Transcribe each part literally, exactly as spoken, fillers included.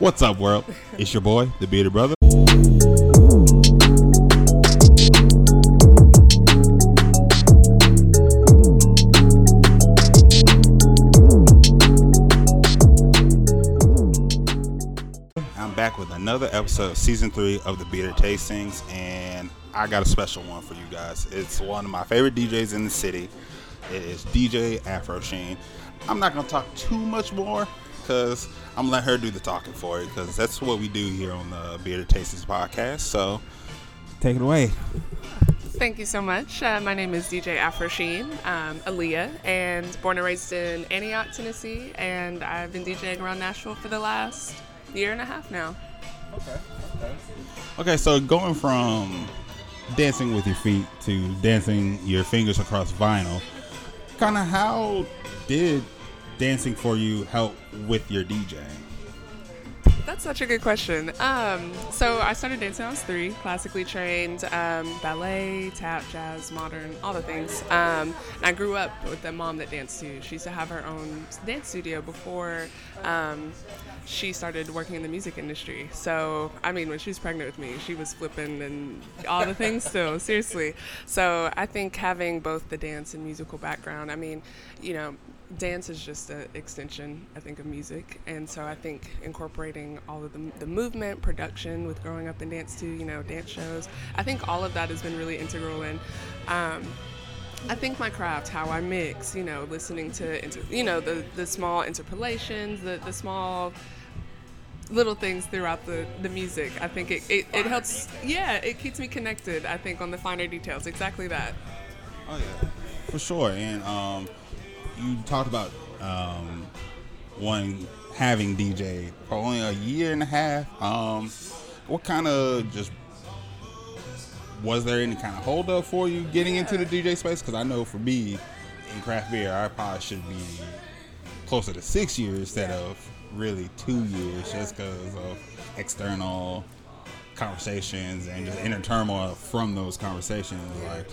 What's up, world? It's your boy, the Bearded Brother. I'm back with another episode of season three of the Beerded Tastings, and I got a special one for you guys. It's one of my favorite D Js in the city. It is D J AfroSheen. I'm not going to talk too much more, because I'm gonna let her do the talking for it, because that's what we do here on the Bearded Tastings podcast. So take it away. Thank you so much. Uh, my name is D J AfroSheen, um, Aaliyah, and born and raised in Antioch, Tennessee, and I've been DJing around Nashville for the last year and a half now. Okay. Okay. Okay. So going from dancing with your feet to dancing your fingers across vinyl, kind of how did dancing for you help with your DJing? That's such a good question. Um, so I started dancing when I was three, classically trained, um, ballet, tap, jazz, modern, all the things. Um, and I grew up with a mom that danced too. She used to have her own dance studio before um, she started working in the music industry. So, I mean, when she was pregnant with me, she was flipping and all the things still, seriously. So I think having both the dance and musical background, I mean, you know, dance is just an extension, I think, of music, and so I think incorporating all of the, the movement, production, with growing up in dance too, you know, dance shows, I think all of that has been really integral in, um, I think my craft, how I mix, you know, listening to, inter- you know, the, the small interpolations, the, the small little things throughout the, the music. I think it, it, it helps, yeah, it keeps me connected, I think, on the finer details, exactly that. Oh, yeah, for sure, and, um, you talked about um, one having D J for only a year and a half. Um, what kind of just was there any kind of hold up for you getting into the D J space? Because I know for me in craft beer, I probably should be closer to six years instead of really two years, just because of external conversations and just inner turmoil from those conversations. Like,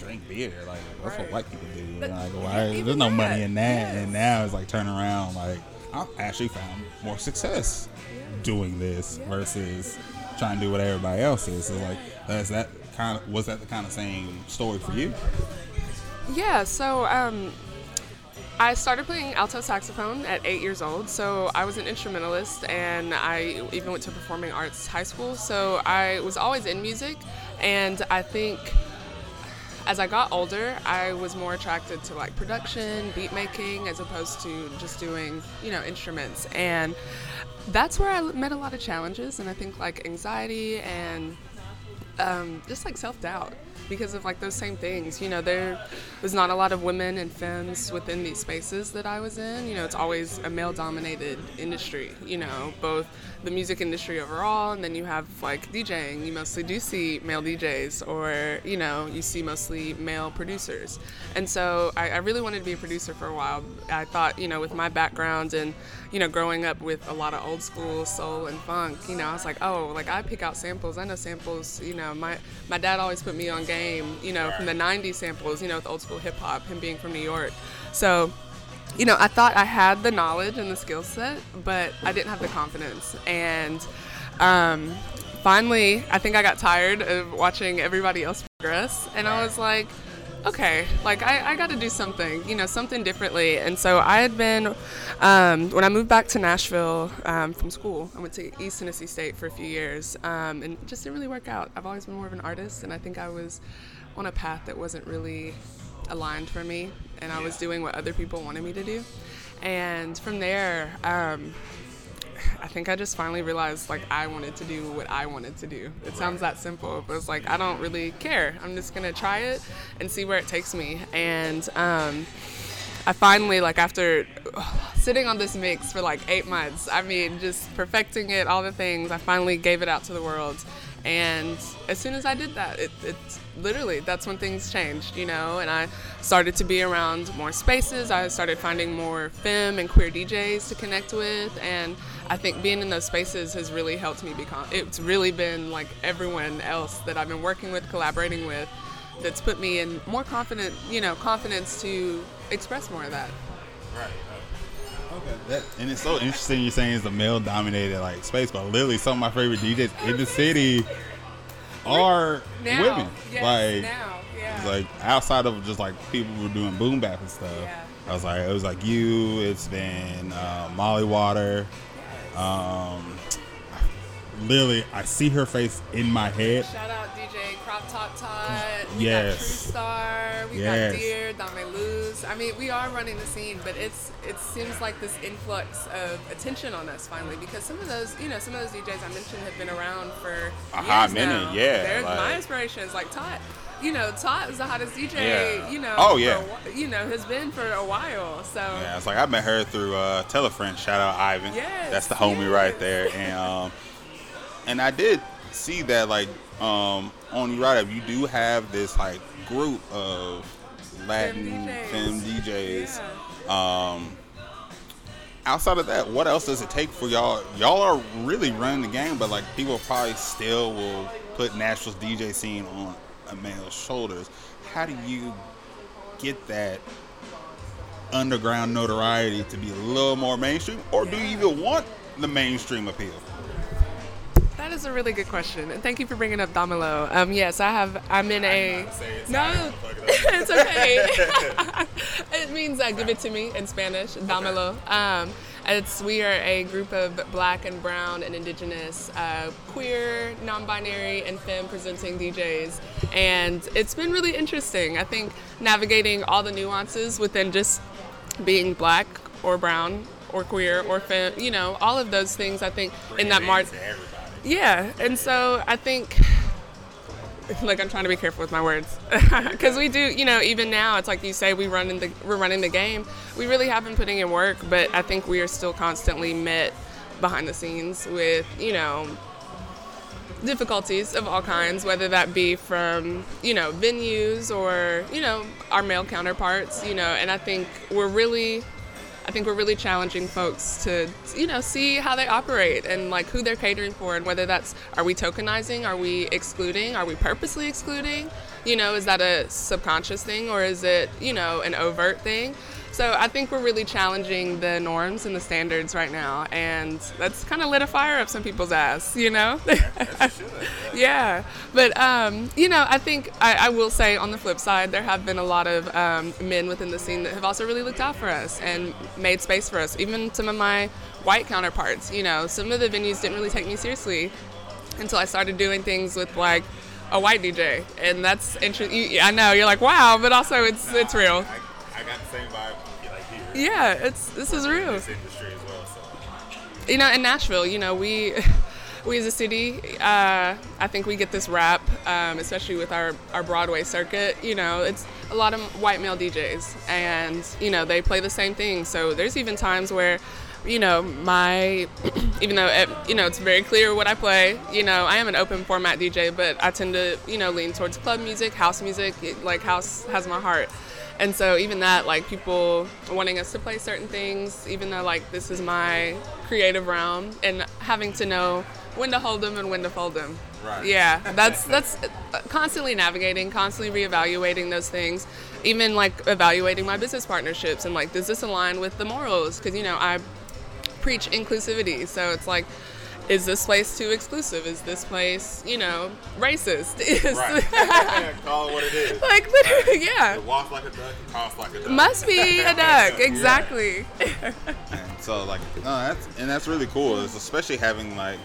drink beer, like that's right. What white people do. But like, why? There's no that. money in that. Yes. And now it's like turn around. Like, I've actually found more success yeah. doing this yeah. versus trying to do what everybody else is. So like, that's that kind of, was that the kind of same story for you? Yeah. So um, I started playing alto saxophone at eight years old. So I was an instrumentalist, and I even went to performing arts high school. So I was always in music, and I think, as I got older, I was more attracted to like production, beat making, as opposed to just doing, you know, instruments. And that's where I met a lot of challenges. And I think like anxiety and um, just like self-doubt because of like those same things. You know, there was not a lot of women and femmes within these spaces that I was in. You know, it's always a male-dominated industry, you know, both the music industry overall, and then you have like DJing. You mostly do see male D Js, or you know, you see mostly male producers. And so I, I really wanted to be a producer for a while. I thought, you know, with my background and, you know, growing up with a lot of old school soul and funk, you know, I was like, oh, like I pick out samples, I know samples, you know, my my dad always put me on game, you know, from the nineties samples, you know, with old school hip hop, him being from New York. So you know, I thought I had the knowledge and the skill set, but I didn't have the confidence. And um, finally, I think I got tired of watching everybody else progress. And I was like, okay, like I, I got to do something, you know, something differently. And so I had been, um, when I moved back to Nashville um, from school, I went to East Tennessee State for a few years, um, and it just didn't really work out. I've always been more of an artist, and I think I was on a path that wasn't really aligned for me, and yeah. I was doing what other people wanted me to do. And from there, um, I think I just finally realized like I wanted to do what I wanted to do. It sounds that simple, but it's like I don't really care. I'm just gonna try it and see where it takes me. And um, I finally, like after oh, sitting on this mix for like eight months, I mean just perfecting it, all the things, I finally gave it out to the world. And as soon as I did that, it, it literally, that's when things changed, you know, and I started to be around more spaces. I started finding more femme and queer D Js to connect with. And I think being in those spaces has really helped me become, it's really been like everyone else that I've been working with, collaborating with, that's put me in more confident, you know, confidence to express more of that. Right. Okay. That, and it's so interesting you're saying it's a male-dominated like space, but literally some of my favorite D Js in the city are now, women. Yes, like now, yeah. It's like outside of just like people who were doing boom bap and stuff. Yeah. I was like, it was like you. It's been uh, Molly Water. Yes. Um, literally, I see her face in my head. Shout out D J Crop Top Tot. We yes. got True Star. We yes. got Deer, May Luz. I mean, we are running the scene, but it's it seems like this influx of attention on us finally because some of those, you know, some of those D Js I mentioned have been around for a hot minute. Yeah, they're like, my inspiration is like Tot. You know, Tot is the hottest D J, yeah. you know, oh, yeah. for, you know, has been for a while, so. Yeah, it's like I met her through uh, Telefriend, shout out Ivan. Yes, that's the homie yes. right there. And um, and I did see that, like, um, on your write-up, you do have this, like, group of Latin femme D Js. Femme D Js. Yeah. Um, outside of that, what else does it take for y'all? Y'all are really running the game, but, like, people probably still will put Nashville's D J scene on a male's shoulders. How do you get that underground notoriety to be a little more mainstream, or do you even want the mainstream appeal? That is a really good question, and thank you for bringing up Dámelo. Um, yes, I have. I'm in a no. It's okay. It means uh, give it to me in Spanish. Dámelo. Okay. Um, It's we are a group of Black and Brown and Indigenous, uh, queer, non-binary, and femme-presenting D Js, and it's been really interesting. I think navigating all the nuances within just being Black or Brown or queer or femme, you know, all of those things. I think in that march, yeah. And so I think, like, I'm trying to be careful with my words because we do, you know, even now it's like you say, we run in the we're running the game. We really have been putting in work, but I think we are still constantly met behind the scenes with, you know, difficulties of all kinds, whether that be from, you know, venues or, you know, our male counterparts, you know. And I think we're really I think we're really challenging folks to, you know, see how they operate and like who they're catering for, and whether that's, are we tokenizing, are we excluding, are we purposely excluding, you know, is that a subconscious thing or is it, you know, an overt thing? So I think we're really challenging the norms and the standards right now, and that's kind of lit a fire up some people's ass, you know? Yeah, but, um, you know, I think I, I will say on the flip side, there have been a lot of um, men within the scene that have also really looked out for us and made space for us. Even some of my white counterparts, you know, some of the venues didn't really take me seriously until I started doing things with, like, a white D J, and that's interesting. I know, you're like, wow, but also it's, it's real. I got the same vibe like here. Yeah, it's this is real. This industry as well, so. You know, in Nashville, you know, we we as a city, uh, I think we get this rap, um, especially with our, our Broadway circuit. You know, it's a lot of white male D Js, and you know they play the same thing. So there's even times where, you know, my even though it, you know it's very clear what I play. You know, I am an open format D J, but I tend to you know lean towards club music, house music. Like house has my heart. And so even that, like, people wanting us to play certain things, even though, like, this is my creative realm, and having to know when to hold them and when to fold them. Right. Yeah, that's that's constantly navigating, constantly reevaluating those things, even, like, evaluating my business partnerships and, like, does this align with the morals? Because, you know, I preach inclusivity, so it's like, is this place too exclusive? Is this place, you know, racist? Right. Call it what it is. Like, literally, yeah. It walks like a duck, it talks like a duck. Must be a duck, exactly. Yeah. And so, like, no, that's, and that's really cool, it's especially having, like,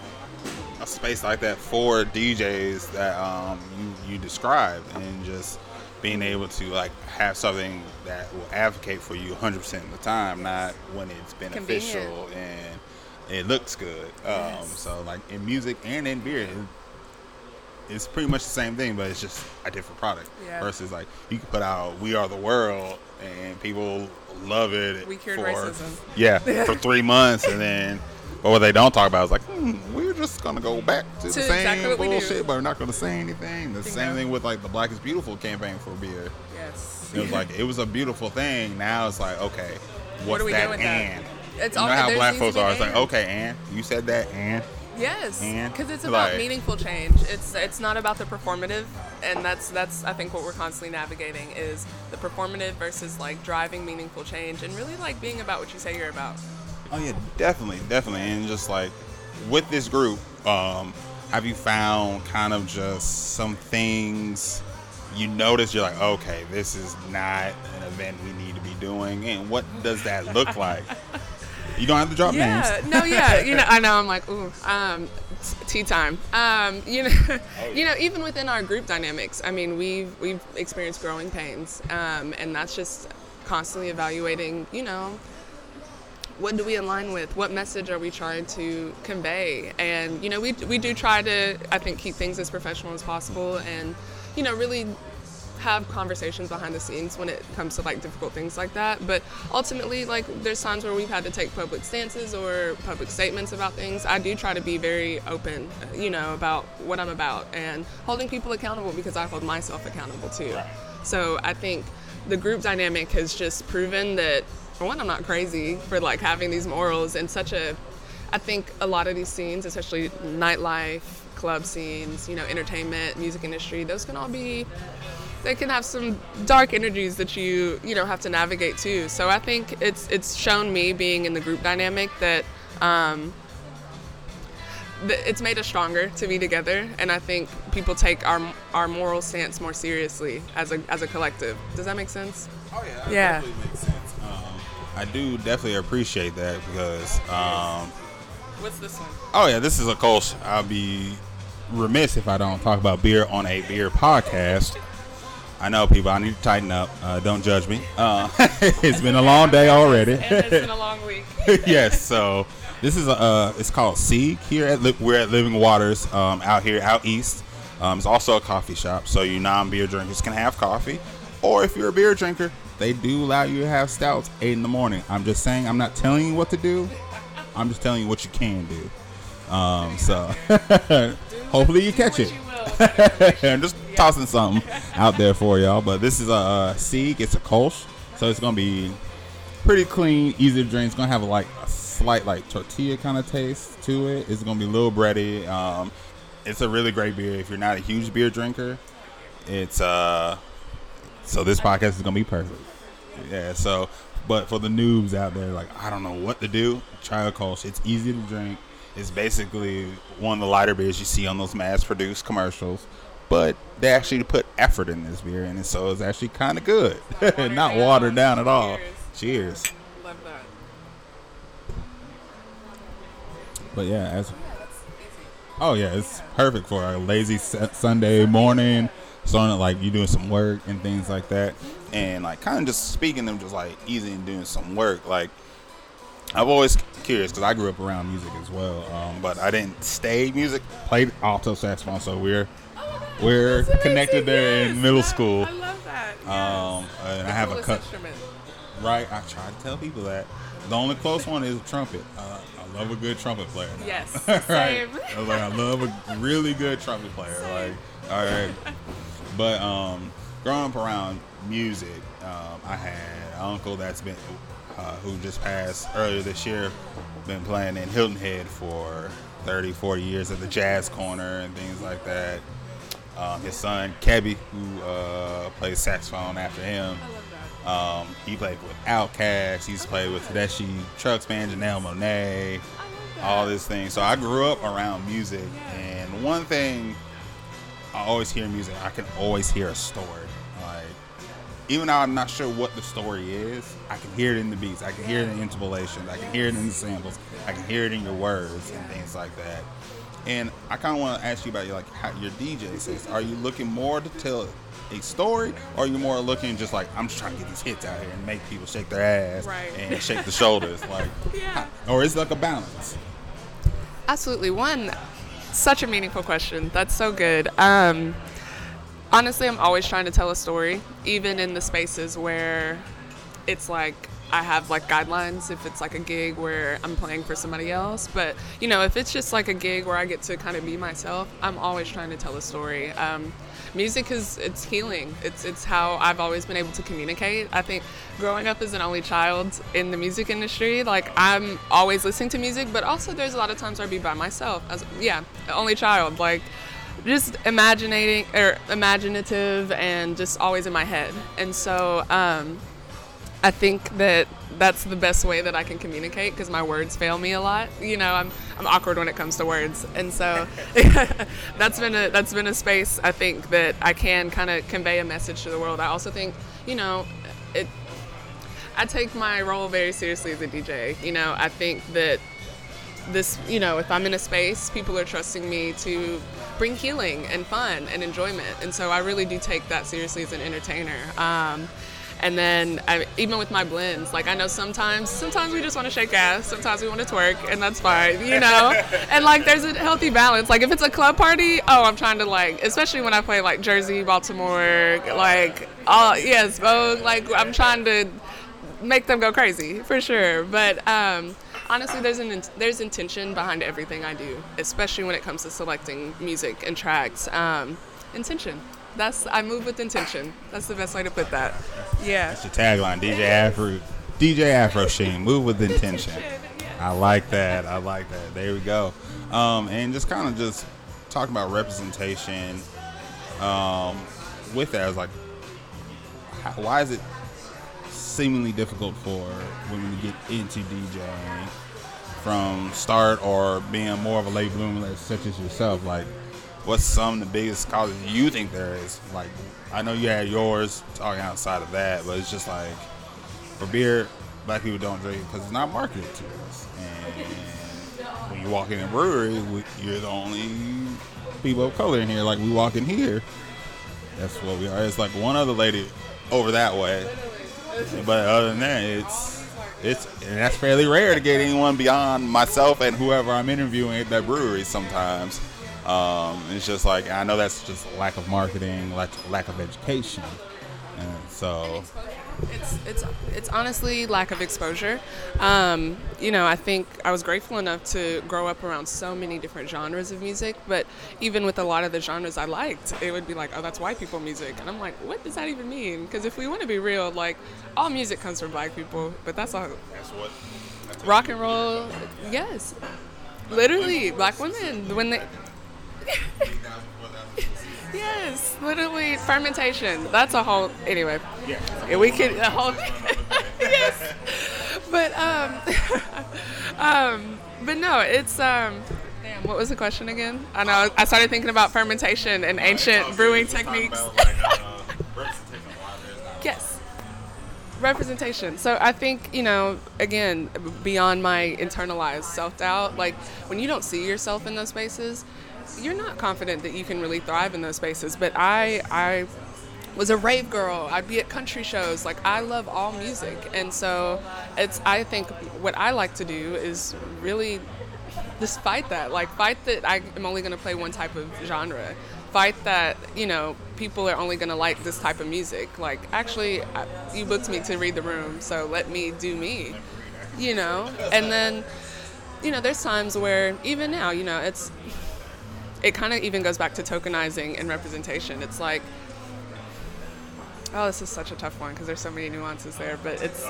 a space like that for D Js that um, you, you describe, and just being able to, like, have something that will advocate for you one hundred percent of the time, not when it's beneficial. Convenient. And it looks good. Um, yes. So, like, in music and in beer, it's pretty much the same thing, but it's just a different product. Yeah. Versus, like, you can put out We Are the World, and people love it. We cured for, racism. Yeah, for three months, and then, but what they don't talk about is, like, hmm, we're just going to go back to, to the same exactly bullshit, we but we're not going to say anything. The you same know? Thing with, like, the Black is Beautiful campaign for beer. Yes. It was, like, it was a beautiful thing. Now it's, like, okay, what's what do we that do with and? That? It's you know how Black folks are. It's like, okay, and you said that, and Yes, because it's about like, meaningful change. It's it's not about the performative, and that's that's I think what we're constantly navigating is the performative versus like driving meaningful change and really like being about what you say you're about. Oh yeah, definitely, definitely, and just like with this group, um, have you found kind of just some things you notice you're like, okay, this is not an event we need to be doing, and what does that look like? You don't have to drop yeah, names. Yeah, no, yeah. You know, I know. I'm like, ooh, um, tea time. Um, you know, oh, yeah. you know, even within our group dynamics, I mean, we've we've experienced growing pains, um, and that's just constantly evaluating. You know, what do we align with? What message are we trying to convey? And you know, we we do try to, I think, keep things as professional as possible, and you know, really have conversations behind the scenes when it comes to like difficult things like that. But ultimately, like there's times where we've had to take public stances or public statements about things. I do try to be very open, you know, about what I'm about and holding people accountable because I hold myself accountable too. So I think the group dynamic has just proven that, for one, I'm not crazy for like having these morals and such a, I think a lot of these scenes, especially nightlife, club scenes, you know, entertainment, music industry, those can all be they can have some dark energies that you, you know, have to navigate too. So I think it's it's shown me being in the group dynamic that um, th- it's made us stronger to be together. And I think people take our our moral stance more seriously as a as a collective. Does that make sense? Oh yeah, that yeah. definitely makes sense. Um, I do definitely appreciate that because. Um, What's this one? Oh yeah, this is a Kolsch. I'll be remiss if I don't talk about beer on a beer podcast. I know, people. I need to tighten up. Uh, don't judge me. Uh, it's been a long day already. And it's been a long week. Yes. So this is a. Uh, it's called Seag here at Li- we're at Living Waters um, out here out east. Um, it's also a coffee shop, so you non-beer drinkers can have coffee, or if you're a beer drinker, they do allow you to have stouts eight in the morning. I'm just saying. I'm not telling you what to do. I'm just telling you what you can do. Um, so hopefully you catch it. I'm just tossing something out there for y'all, but this is a uh, Seag. It's a Kolsch, so it's gonna be pretty clean, easy to drink. It's gonna have like a slight like tortilla kind of taste to it. It's gonna be a little bready. Um, it's a really great beer if you're not a huge beer drinker. It's uh, so this podcast is gonna be perfect. Yeah. So, but for the noobs out there, like I don't know what to do, try a Kolsch. It's easy to drink. It's basically one of the lighter beers you see on those mass-produced commercials, but they actually put effort in this beer, and so it's actually kind of good. Not watered, Not watered down. down at all. Cheers. Cheers. Love that. But yeah, as oh yeah, it's perfect for a lazy Sunday morning. Starting at, like you doing some work and things like that, and like kind of just speaking of just like easy and doing some work like. I've always curious because I grew up around music as well, um, but I didn't stay music. Played alto saxophone, so we're oh God, we're connected there yes. in middle school. I love that. Yes. Um, and the I have a cut. Instrument. Right, I try to tell people that the only close one is a trumpet. Uh, I love a good trumpet player. Now. Yes, right. I was like, I love a really good trumpet player. Same. Like, all right, but um, growing up around music, um, I had an uncle that's been. Uh, who just passed earlier this year, been playing in Hilton Head for thirty, forty years at the Jazz Corner and things like that. Um, his son, Kebby, who uh, plays saxophone after him. Um, he played with Outkast. He's played with Tedeschi Trucks Band, Janelle Monae, all these things. So I grew up around music. And one thing, I always hear music. I can always hear a story. Even though I'm not sure what the story is, I can hear it in the beats. I can hear it in interpolations. I can hear it in the samples. I can hear it in your words and things like that. And I kind of want to ask you about your, like how your D J says. Are you looking more to tell a story, or are you more looking just like I'm just trying to get these hits out here and make people shake their ass right. and shake the shoulders, like, yeah. or is it like a balance? Absolutely, one such a meaningful question. That's so good. Um, Honestly, I'm always trying to tell a story, even in the spaces where it's like I have like guidelines if it's like a gig where I'm playing for somebody else. But, you know, if it's just like a gig where I get to kind of be myself, I'm always trying to tell a story. Um, music is, it's healing. It's it's how I've always been able to communicate. I think growing up as an only child in the music industry, like I'm always listening to music, but also there's a lot of times where I'd be by myself. As, yeah, only child, like just imaginating or imaginative and just always in my head. And so, um, I think that that's the best way that I can communicate because my words fail me a lot. You know, I'm I'm awkward when it comes to words, and so that's been a that's been a space I think that I can kind of convey a message to the world. I also think, you know, it. I take my role very seriously as a D J. You know, I think that this, you know, if I'm in a space, people are trusting me to bring healing and fun and enjoyment, and so I really do take that seriously as an entertainer. Um, And then I, even with my blends, like I know sometimes, sometimes we just want to shake ass, sometimes we want to twerk, and that's fine, you know? And like there's a healthy balance. Like if it's a club party, oh, I'm trying to like, especially when I play like Jersey, Baltimore, like all, yes, Vogue, like I'm trying to make them go crazy for sure. But um, honestly, there's an there's intention behind everything I do, especially when it comes to selecting music and tracks. Um, intention. That's I move with intention. That's the best way to put that. Yeah. That's your tagline, D J Afro, D J AfroSheen. Move with intention. I like that. I like that. There we go. Um, and just kind of just talking about representation. Um, with that, I was like, how, why is it seemingly difficult for women to get into DJing from start or being more of a late bloomer such as yourself? Like, what's some of the biggest causes you think there is? Like, I know you had yours talking outside of that, but it's just like, for beer, black people don't drink it because it's not marketed to us. And when you walk in a brewery, we, you're the only people of color in here. Like, we walk in here, that's what we are. It's like one other lady over that way. But other than that, it's, it's and that's fairly rare to get anyone beyond myself and whoever I'm interviewing at that brewery sometimes. Um, it's just like, I know that's just lack of marketing, lack, lack of education. And so it's, it's, it's honestly lack of exposure. Um, you know, I think I was grateful enough to grow up around so many different genres of music, but even with a lot of the genres I liked, it would be like, oh, that's white people music. And I'm like, what does that even mean? Cause if we want to be real, like all music comes from black people, but that's all that's what, that's rock and roll. Yeah. Yes. Black literally women. Black women, when they, yes, literally fermentation. That's a whole. Anyway, yeah, we could a whole. Yes, but um, um, but no, it's um. Damn, what was the question again? I know I started thinking about fermentation and ancient brewing techniques. Yes. Representation. So I think, you know, again, beyond my internalized self-doubt, like when you don't see yourself in those spaces, you're not confident that you can really thrive in those spaces. But I, I was a rave girl. I'd be at country shows. Like I love all music. And so it's, I think what I like to do is really just fight that, like fight that I am only going to play one type of genre. Fight that, you know, people are only going to like this type of music. Like, actually, I, you booked me to read the room, so let me do me, you know? And then, you know, there's times where even now, you know, it's, it kind of even goes back to tokenizing and representation. It's like, oh, this is such a tough one because there's so many nuances there, but it's,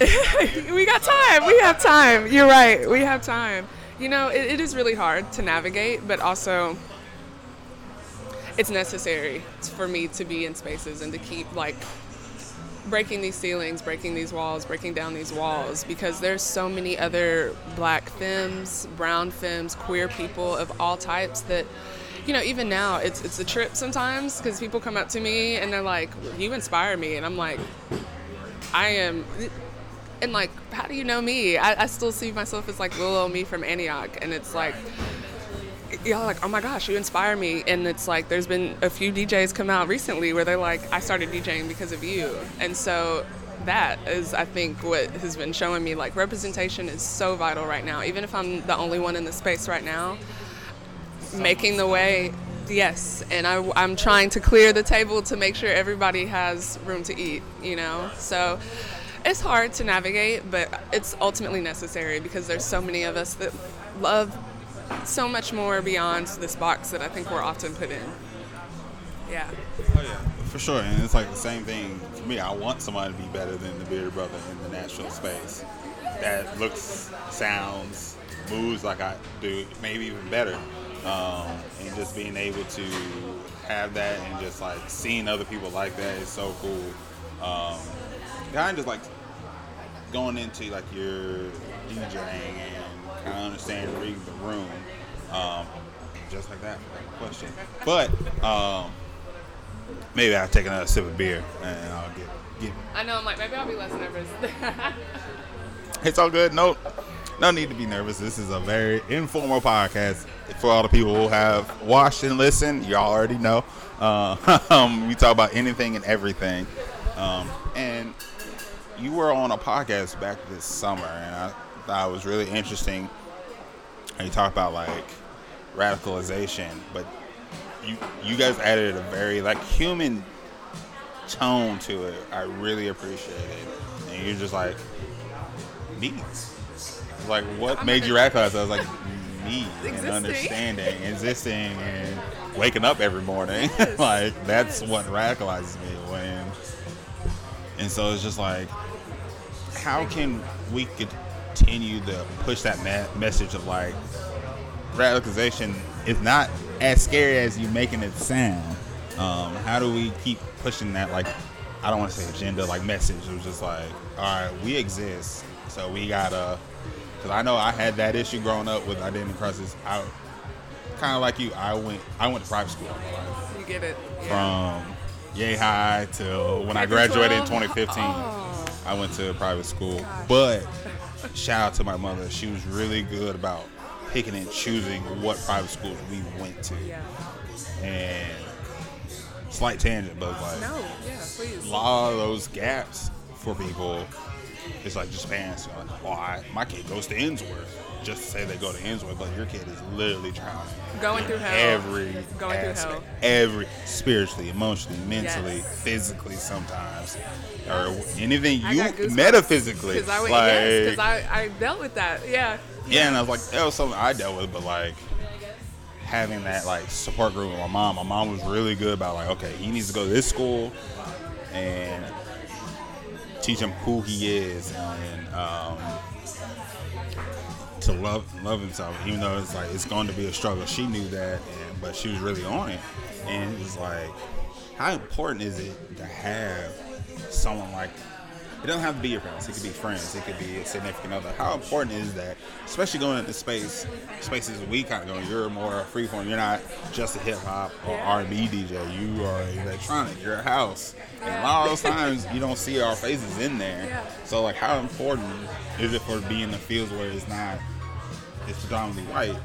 it's, we got time. We have time. You're right. We have time. You know, it, it is really hard to navigate, but also it's necessary for me to be in spaces and to keep like breaking these ceilings, breaking these walls, breaking down these walls, because there's so many other black femmes, brown femmes, queer people of all types that, you know, even now it's it's a trip sometimes because people come up to me and they're like, you inspire me. And I'm like, I am... And like, how do you know me? I, I still see myself as like little old me from Antioch. And it's like, y'all like, oh my gosh, you inspire me. And it's like, there's been a few D Js come out recently where they're like, I started DJing because of you. And so that is, I think, what has been showing me like representation is so vital right now. Even if I'm the only one in the space right now, making the way. Yes, and I, I'm trying to clear the table to make sure everybody has room to eat, you know? So it's hard to navigate, but it's ultimately necessary because there's so many of us that love so much more beyond this box that I think we're often put in. Yeah. Oh, yeah, for sure. And it's like the same thing for me. I want somebody to be better than the Bearded Brother in the Nashville space that looks, sounds, moves like I do, maybe even better. Um, and just being able to have that and just like seeing other people like that is so cool. Um, kind of just like going into like your DJing and kind of understanding, reading the room, um, just like that question. But um, maybe I'll take another sip of beer and I'll get get. I know. I'm like, maybe I'll be less nervous. It's all good. Nope. No need to be nervous. This is a very informal podcast. For all the people who have watched and listened, y'all already know. Uh, we talk about anything and everything. Um, and you were on a podcast back this summer, and I thought it was really interesting. And you talk about, like, radicalization. But you you guys added a very, like, human tone to it. I really appreciate it. And you're just like, needs. Like, what made you radicalize? I was like, need and understanding, existing, and waking up every morning. Yes, like, that's yes. what radicalizes me. When, and so it's just like, how can we continue to push that ma- message of, like, radicalization is not as scary as you making it sound? Um, how do we keep pushing that, like, I don't want to say agenda, like, message? It was just like, all right, we exist, so we gotta... Because I know I had that issue growing up with identity crisis. I kind of like you. I went. I went to private school all my life. You get it. Yeah. From yay high till when I graduated in twenty fifteen, oh. I went to private school. Gosh. But shout out to my mother. She was really good about picking and choosing what private schools we went to. Yeah. And slight tangent, but like no, yeah, please. A lot of those gaps for people. It's like just fans are like, oh, I, my kid goes to Ensworth. Just to say they go to Ensworth, but your kid is literally trying. Going through hell. Every Going aspect, through hell. Every, spiritually, emotionally, mentally, yes. physically sometimes. Or anything I you, metaphysically. Because I, like, yes, I, I dealt with that, yeah. Yeah, and I was like, that was something I dealt with, but like having that like support group with my mom. My mom was really good about like, okay, he needs to go to this school and teach him who he is and um, to love love himself, even though it's like it's going to be a struggle. She knew that, and, but she was really on it. And it was like, how important is it to have someone like, it doesn't have to be your parents, it could be friends, it could be a significant other. How important is that, especially going into space spaces we kind of go, you're more freeform, you're not just a hip-hop or R and B D J, you are electronic, you're a house, and a lot of those times you don't see our faces in there. So like, how important is it for being in the fields where it's not, it's predominantly white,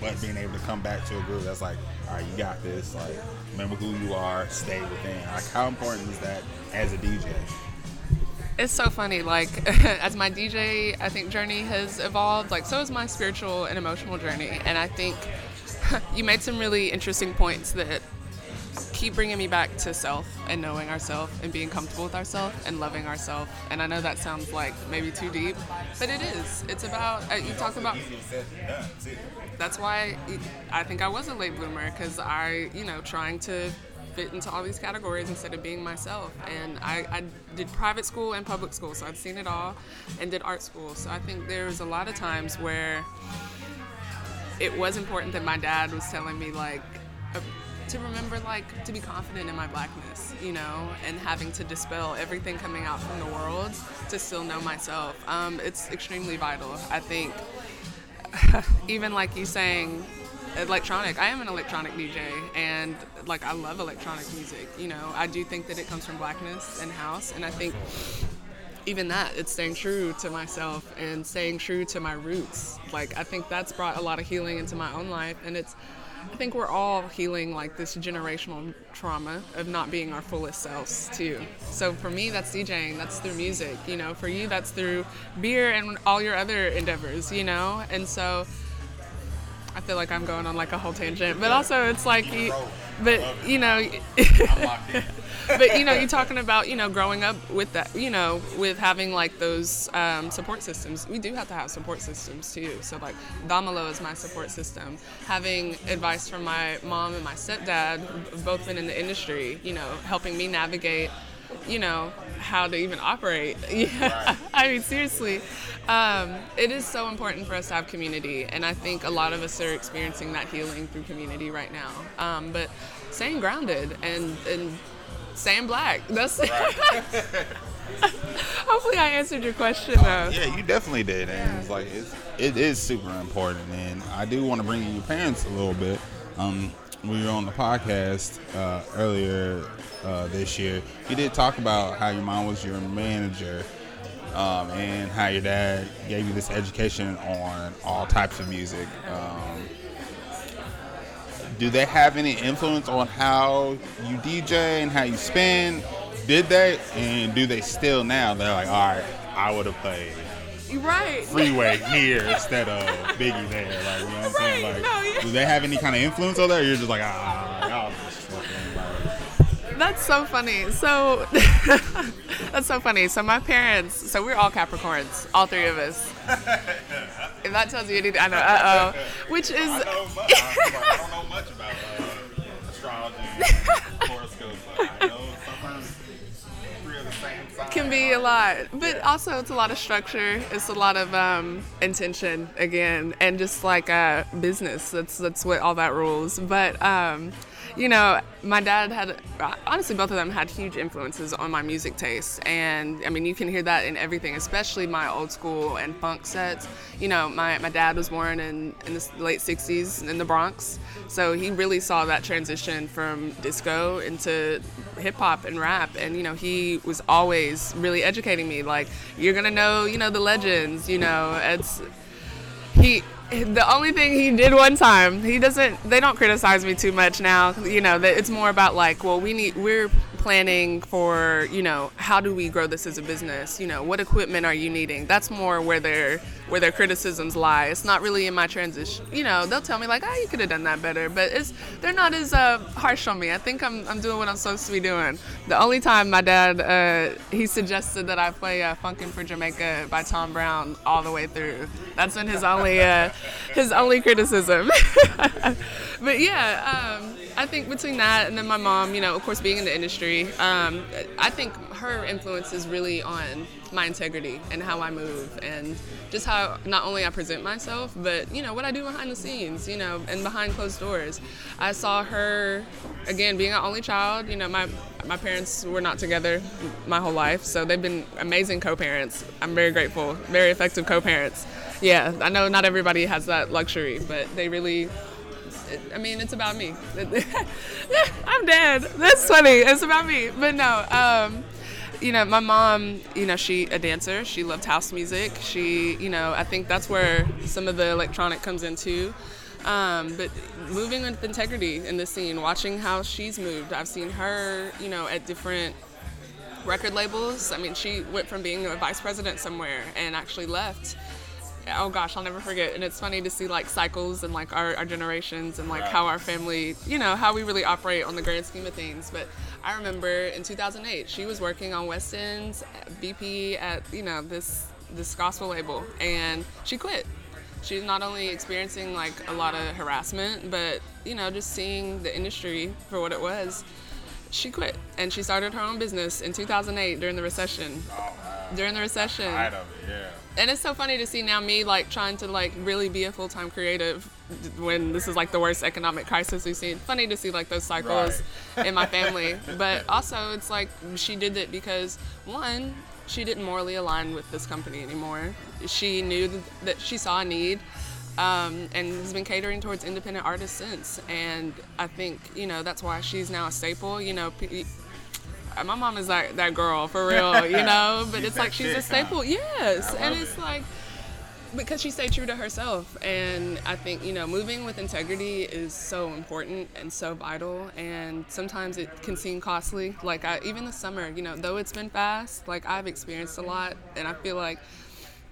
but being able to come back to a group that's like, all right, you got this, like, remember who you are, stay within. Like, how important is that as a D J? It's so funny, like, as my D J, I think, journey has evolved, like, so has my spiritual and emotional journey, and I think you made some really interesting points that keep bringing me back to self and knowing ourselves and being comfortable with ourselves and loving ourselves, and I know that sounds like maybe too deep, but it is. It's about, uh, you talk about, that's why I think I was a late bloomer, because I, you know, trying to fit into all these categories instead of being myself. And I, I did private school and public school, so I'd seen it all, and did art school. So I think there was a lot of times where it was important that my dad was telling me, like, a, to remember, like, to be confident in my blackness, you know, and having to dispel everything coming out from the world to still know myself. Um, it's extremely vital. I think even like you saying, electronic. I am an electronic D J, and like I love electronic music. You know, I do think that it comes from blackness and house, and I think even that, it's staying true to myself and staying true to my roots. Like, I think that's brought a lot of healing into my own life, and it's, I think we're all healing like this generational trauma of not being our fullest selves too. So for me, that's DJing, that's through music, you know, for you, that's through beer and all your other endeavors, you know, and so I feel like I'm going on like a whole tangent, but also it's like, you, but you know, but you know, you're talking about, you know, growing up with that, you know, with having like those um, support systems. We do have to have support systems too. So like Dámelo is my support system. Having advice from my mom and my stepdad, who've both been in the industry, you know, helping me navigate, you know, how to even operate. Yeah. I mean, seriously, um, it is so important for us to have community, and I think a lot of us are experiencing that healing through community right now. Um, but staying grounded and, and staying black. That's right. Hopefully, I answered your question, though. Yeah, you definitely did, and yeah. it's like it's, it is super important. And I do want to bring in your parents a little bit. Um, we were on the podcast uh, earlier. Uh, this year, you did talk about how your mom was your manager, um, and how your dad gave you this education on all types of music. Um, do they have any influence on how you D J and how you spin? Did they? And do they still now? They're like, all right, I would have played right. Freeway here instead of Biggie there. Like, you know what I'm saying? Like, no, yeah. Do they have any kind of influence on that? Or you're just like, ah, oh, just fucking like, That's so funny. So that's so funny. So my parents, so we're all Capricorns, all three of us. If that tells you anything, I know, uh-oh. Which is... I, know much, I don't know much about uh, astrology and horoscopes, but I know sometimes three of the same sign. Can be a lot. But yeah. Also it's a lot of structure. It's a lot of um, intention, again, and just like uh, business. That's, that's what all that rules. But... Um, You know, my dad had, honestly, both of them had huge influences on my music taste. And, I mean, you can hear that in everything, especially my old school and funk sets. You know, my, my dad was born in, in the late sixties in the Bronx. So he really saw that transition from disco into hip-hop and rap. And, you know, he was always really educating me. Like, you're going to know, you know, the legends, you know. It's... He... The only thing he did one time, he doesn't, they don't criticize me too much now, you know, that it's more about like, well, we need, we're planning for, you know, how do we grow this as a business? You know, what equipment are you needing? That's more where their, where their criticisms lie. It's not really in my transition. You know, they'll tell me like, oh, you could have done that better, but it's, they're not as uh, harsh on me. I think I'm, I'm doing what I'm supposed to be doing. The only time my dad, uh, he suggested that I play uh, Funkin' for Jamaica by Tom Brown all the way through. That's been his only, uh, his only criticism. But yeah, um, I think between that and then my mom, you know, of course, being in the industry, um, I think her influence is really on my integrity and how I move and just how not only I present myself, but, you know, what I do behind the scenes, you know, and behind closed doors. I saw her, again, being an only child, you know, my, my parents were not together my whole life, so they've been amazing co-parents. I'm very grateful, very effective co-parents. Yeah, I know not everybody has that luxury, but they really... I mean, it's about me. I'm dead. That's funny. It's about me. But no, um, you know, my mom, you know, she a dancer. She loved house music. She, you know, I think that's where some of the electronic comes into. Um, but moving with integrity in the scene, watching how she's moved. I've seen her, you know, at different record labels. I mean, she went from being a vice president somewhere and actually left. Oh gosh, I'll never forget. And it's funny to see like cycles and like our, our generations and like how our family, you know, how we really operate on the grand scheme of things. But I remember in two thousand eight, she was working on West End's B P at, you know, this this gospel label, and she quit. She's not only experiencing like a lot of harassment, but, you know, just seeing the industry for what it was. She quit and she started her own business in two thousand eight during the recession. During the recession. I don't, yeah. And it's so funny to see now me like trying to like really be a full-time creative when this is like the worst economic crisis we've seen. Funny to see like those cycles right. in my family. But also it's like she did it because one, she didn't morally align with this company anymore. She knew that she saw a need um, and has been catering towards independent artists since. And I think, you know, that's why she's now a staple, you know, p- my mom is like that girl for real, you know, but it's like she's shit, a staple. Huh? Yes. And it's it. like because she stayed true to herself. And I think, you know, moving with integrity is so important and so vital. And sometimes it can seem costly. Like I, even this summer, you know, though it's been fast, like I've experienced a lot. And I feel like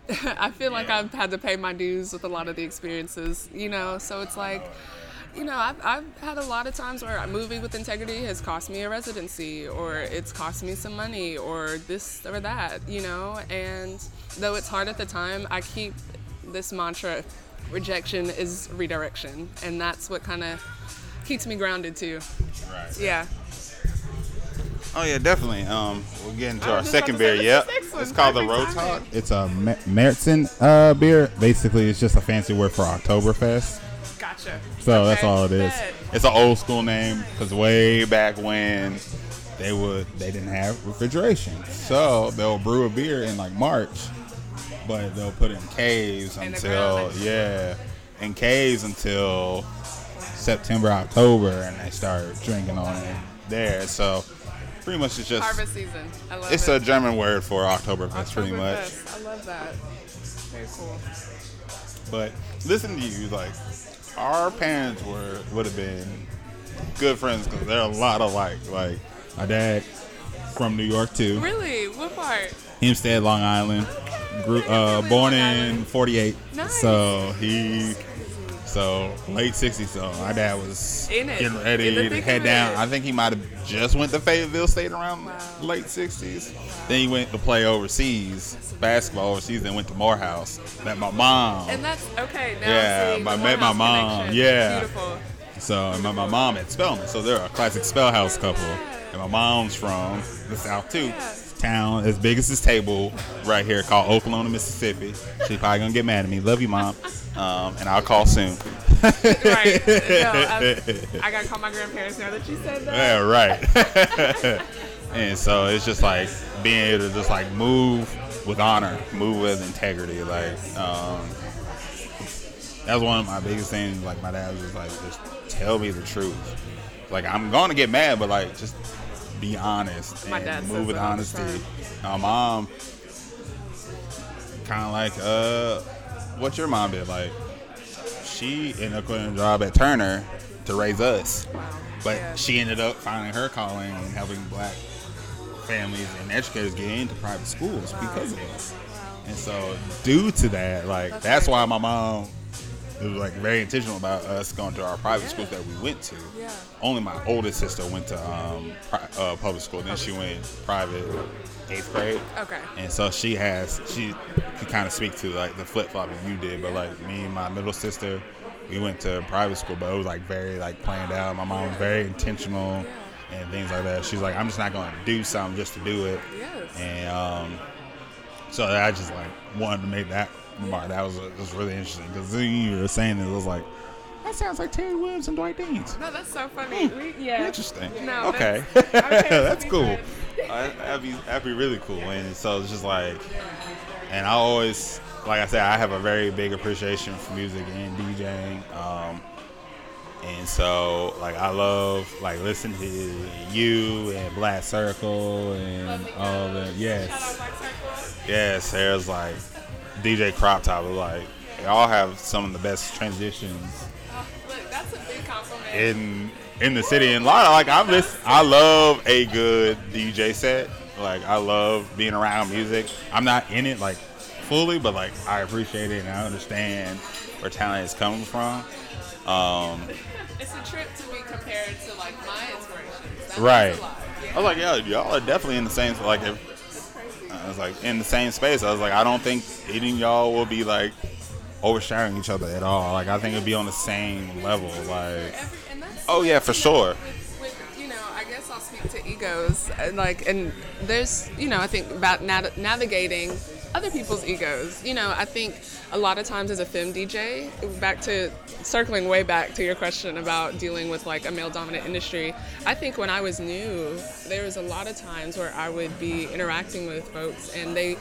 I feel yeah. like I've had to pay my dues with a lot of the experiences, you know, so it's like, you know, I've, I've had a lot of times where moving with integrity has cost me a residency, or it's cost me some money, or this or that, you know, and though it's hard at the time, I keep this mantra, rejection is redirection, and that's what kind of keeps me grounded too. Right. Yeah. Oh yeah, definitely. Um, we'll get into our second beer. Yep, it's called the Road Talk. It's a Märzen uh, beer. Basically, it's just a fancy word for Oktoberfest. Gotcha. So okay. That's all it is. It's an old school name because way back when they would they didn't have refrigeration, so they'll brew a beer in like March, but they'll put it in caves until yeah, in caves until September, October, and they start drinking on it there. So. Pretty much it's just harvest season. I love it's it. It's a German word for Oktoberfest, pretty much. Fest. I love that. Very cool. But listen to you, like our parents were would have been good friends because they're a lot alike. Like my dad from New York too. Really? What part? Hempstead, Long Island. Okay. Grew, uh, born in forty-eight. Nice. So he. So late sixties, so my dad was in it. Getting ready to head down. It. I think he might have just went to Fayetteville State around wow. late sixties. Wow. Then he went to play overseas, basketball overseas, then went to Morehouse. Met my mom. And that's okay. Now yeah, I met my mom. Connection. Yeah. Beautiful. So I met my mom at Spelman. So they're a classic Spellhouse couple. And my mom's from the South too. Yeah. Town as big as this table right here called Oklahoma, Mississippi. She's probably gonna get mad at me. Love you, mom. Um, and I'll call soon. Right. No, I gotta call my grandparents now that you said that. Yeah, right. And so it's just like being able to just like move with honor, move with integrity. Like um, that was one of my biggest things. Like my dad was just like, just tell me the truth. Like I'm gonna get mad, but like just. Be honest and move with honesty. Our mom, kind of like uh, what your mom did. Like she ended up getting a job at Turner to raise us, but yeah. she ended up finding her calling and helping black families and educators get into private schools wow. because of us. Wow. And so, due to that, like that's, that's why my mom. It was like very intentional about us going to our private yeah. schools that we went to. Yeah. Only my oldest sister went to um, pri- uh, public school. Then she went private eighth grade. Okay. And so she has, she could kind of speak to like the flip flop that you did. But like me and my middle sister, we went to private school, but it was like very like planned out. My mom was very intentional and things like that. She's like, I'm just not going to do something just to do it. Yes. And um, so I just like wanted to make that. Mark, that was, was really interesting because you were saying it, it was like that sounds like Terry Williams and Dwight Deans. No, that's so funny. Mm, we, yeah, interesting. No, okay, that's, okay, that's cool. I, that'd be that'd be really cool. And so it's just like, and I always, like I said, I have a very big appreciation for music and DJing. Um, and so like I love like listening to you and Black Circle and all the yes, yes. There's like. D J Crop Top, like they all have some of the best transitions. Oh, look, that's a big compliment. In in the city, and a lot of like I miss, I love a good D J set. Like I love being around music. I'm not in it like fully, but like I appreciate it and I understand where talent is coming from. Um, it's a trip to be compared to like my inspirations. That right. Yeah. I was like, yeah, y'all are definitely in the same. Like if. I was like in the same space. I was like, I don't think any of y'all will be like oversharing each other at all. Like I think it'll be on the same level. Like, oh yeah, for sure. You know, I guess I'll speak to egos and like, and there's, you know, I think about nav- navigating other people's egos. You know, I think a lot of times as a femme D J, back to circling way back to your question about dealing with like a male dominant industry, I think when I was new, there was a lot of times where I would be interacting with folks and they,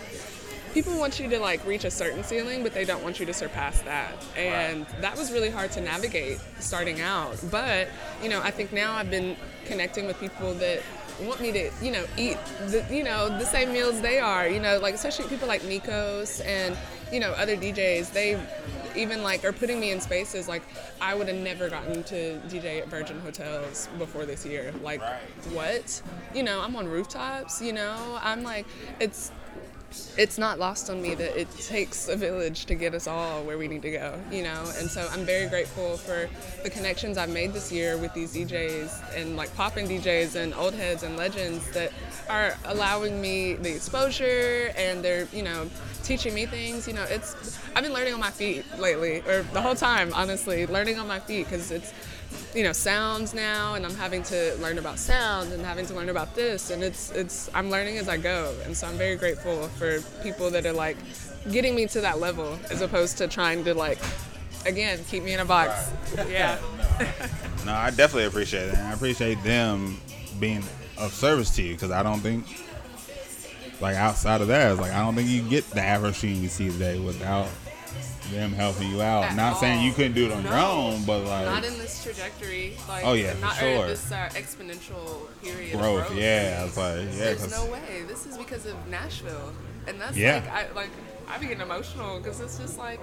people want you to like reach a certain ceiling, but they don't want you to surpass that. And that was really hard to navigate starting out. But, you know, I think now I've been connecting with people that want me to, you know, eat, the, you know, the same meals they are, you know, like especially people like Nikos and, you know, other D Js, they even like are putting me in spaces like I would have never gotten to D J at Virgin Hotels before this year. Like, right. What? You know, I'm on rooftops, you know, I'm like, it's it's not lost on me that it takes a village to get us all where we need to go, you know? And so I'm very grateful for the connections I've made this year with these D Js and like poppin' D Js and old heads and legends that are allowing me the exposure, and they're, you know, teaching me things. You know, it's, I've been learning on my feet lately, or the whole time, honestly, learning on my feet, because it's, you know, sounds now, and I'm having to learn about sound and having to learn about this, and it's it's I'm learning as I go. And so I'm very grateful for people that are like getting me to that level, as opposed to trying to like, again, keep me in a box. Right. Yeah. No, I definitely appreciate it. And I appreciate them being of service to you, because I don't think, like, outside of that, it's like, I don't think you can get the AfroSheen you see today without them helping you out. At not all. Saying you couldn't do it on no. your own, but like, not in this trajectory. Like, oh yeah, not for sure. This uh, exponential period growth. Of growth. Yeah, I was like, yeah. There's no way. This is because of Nashville, and that's yeah. like, I like, I be getting emotional, because it's just like,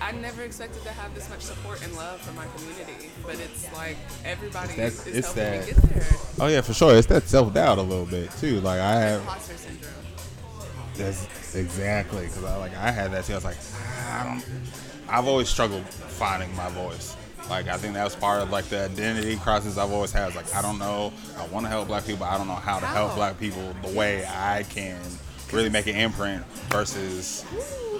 I never expected to have this much support and love from my community, but it's like everybody it's that, is it's helping that, me get there. Oh yeah, for sure. It's that self doubt a little bit too. Like I have. Imposter syndrome. That's exactly, because I like I had that too. I was like, I don't. I've always struggled finding my voice. Like I think that was part of like the identity crisis I've always had. It's like I don't know. I want to help black people. I don't know how to how? help black people the way I can really make an imprint versus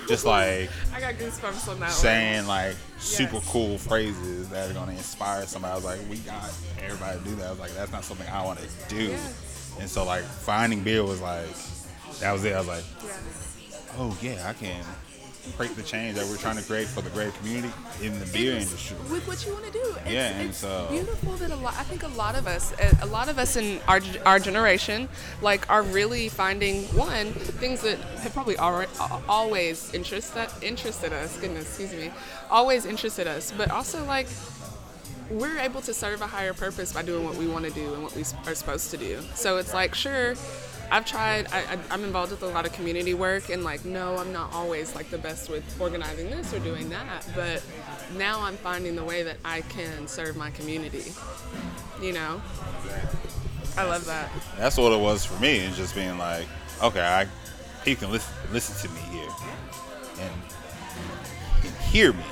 just like I got goosebumps on that saying like yes. super cool phrases that are gonna inspire somebody. I was like, we got everybody to do that. I was like, that's not something I want to do. Yes. And so like finding beer was like. That was it. I was like, oh yeah, I can create the change that we're trying to create for the greater community in the beer it's industry with what you want to do. It's, yeah, and it's so beautiful that a lot. I think a lot of us, a lot of us in our our generation, like, are really finding one things that have probably always interest that interested us. Goodness, excuse me, always interested us, but also like. We're able to serve a higher purpose by doing what we want to do and what we are supposed to do. So it's like, sure, I've tried, I, I'm involved with a lot of community work, and like, no, I'm not always like the best with organizing this or doing that, but now I'm finding the way that I can serve my community, you know? I love that. That's what it was for me, is just being like, okay, I, he can listen, listen to me here and, and hear me.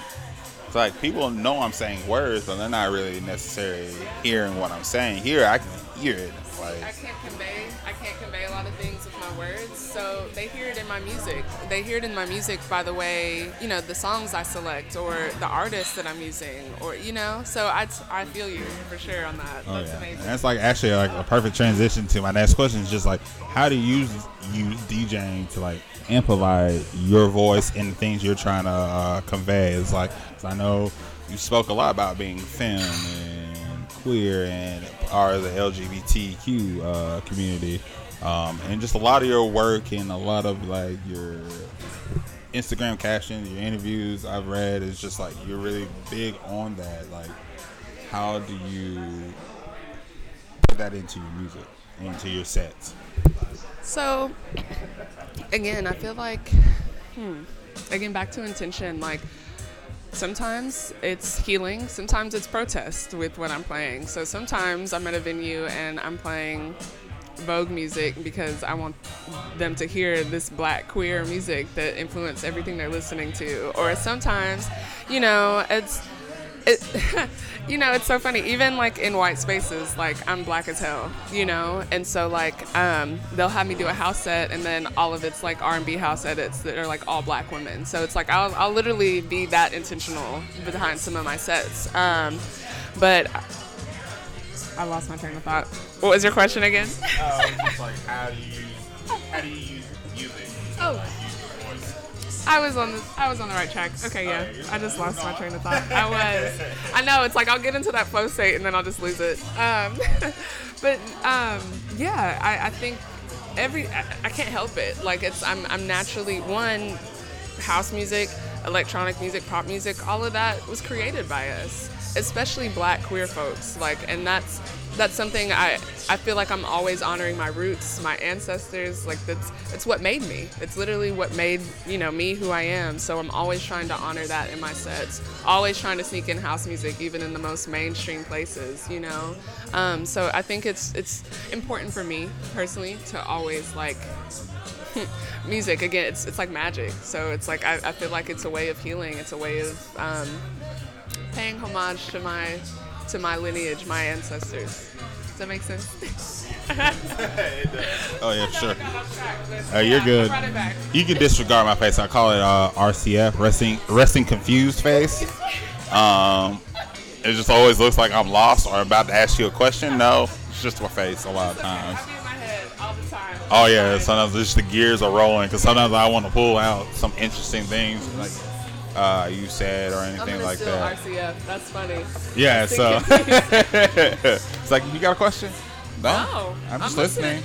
It's like people know I'm saying words, but they're not really necessarily hearing what I'm saying. Here, I can hear it. Like, I can't convey. I can't convey a lot of things with my words, so they hear it in my music. They hear it in my music by the way, you know, the songs I select or the artists that I'm using, or you know. So I, I feel you for sure on that. Oh, that's yeah. amazing. And that's like actually like a perfect transition to my next question. Is just like, how do you use DJing to like amplify your voice and the things you're trying to uh, convey? It's like, cause I know you spoke a lot about being femme and queer and are the L G B T Q uh, community, um, and just a lot of your work and a lot of like your Instagram captions, your interviews I've read, is just like you're really big on that. Like, how do you put that into your music, into your sets? So, again, I feel like, hmm, again, back to intention, like, sometimes it's healing, sometimes it's protest with what I'm playing. So sometimes I'm at a venue and I'm playing Vogue music because I want them to hear this black queer music that influenced everything they're listening to. Or sometimes, you know, it's it, you know, it's so funny, even like in white spaces, like I'm black as hell, you know, and so like um, they'll have me do a house set, and then all of it's like R and B house edits that are like all black women. So it's like I'll, I'll literally be that intentional behind some of my sets, um, but I lost my train of thought. What was your question again? Oh, um, it's like how do you how do you use music? Oh. Like, I was on the I was on the right track. Okay, yeah. I just lost my train of thought. I was. I know, it's like I'll get into that flow state and then I'll just lose it. Um, but um, yeah, I, I think every I, I can't help it. Like it's I'm I'm naturally one house music, electronic music, pop music, all of that was created by us, especially black queer folks. Like, and that's that's something I, I feel like I'm always honoring my roots, my ancestors. Like that's it's what made me. It's literally what made, you know, me who I am. So I'm always trying to honor that in my sets. Always trying to sneak in house music, even in the most mainstream places, you know. Um, so I think it's it's important for me personally to always like music, again, it's it's like magic. So it's like I, I feel like it's a way of healing. It's a way of um, paying homage to my to my lineage, my ancestors. Does that make sense? Oh yeah, sure. Oh, uh, you're good. You can disregard my face. I call it uh, R C F, resting resting confused face. Um, it just always looks like I'm lost or about to ask you a question. No, it's just my face a lot of times. Oh yeah, sometimes just the gears are rolling because sometimes I want to pull out some interesting things like uh, you said or anything I'm like steal that. R C F, that's funny. Yeah, just so it's like you got a question? No, no I'm just I'm listening.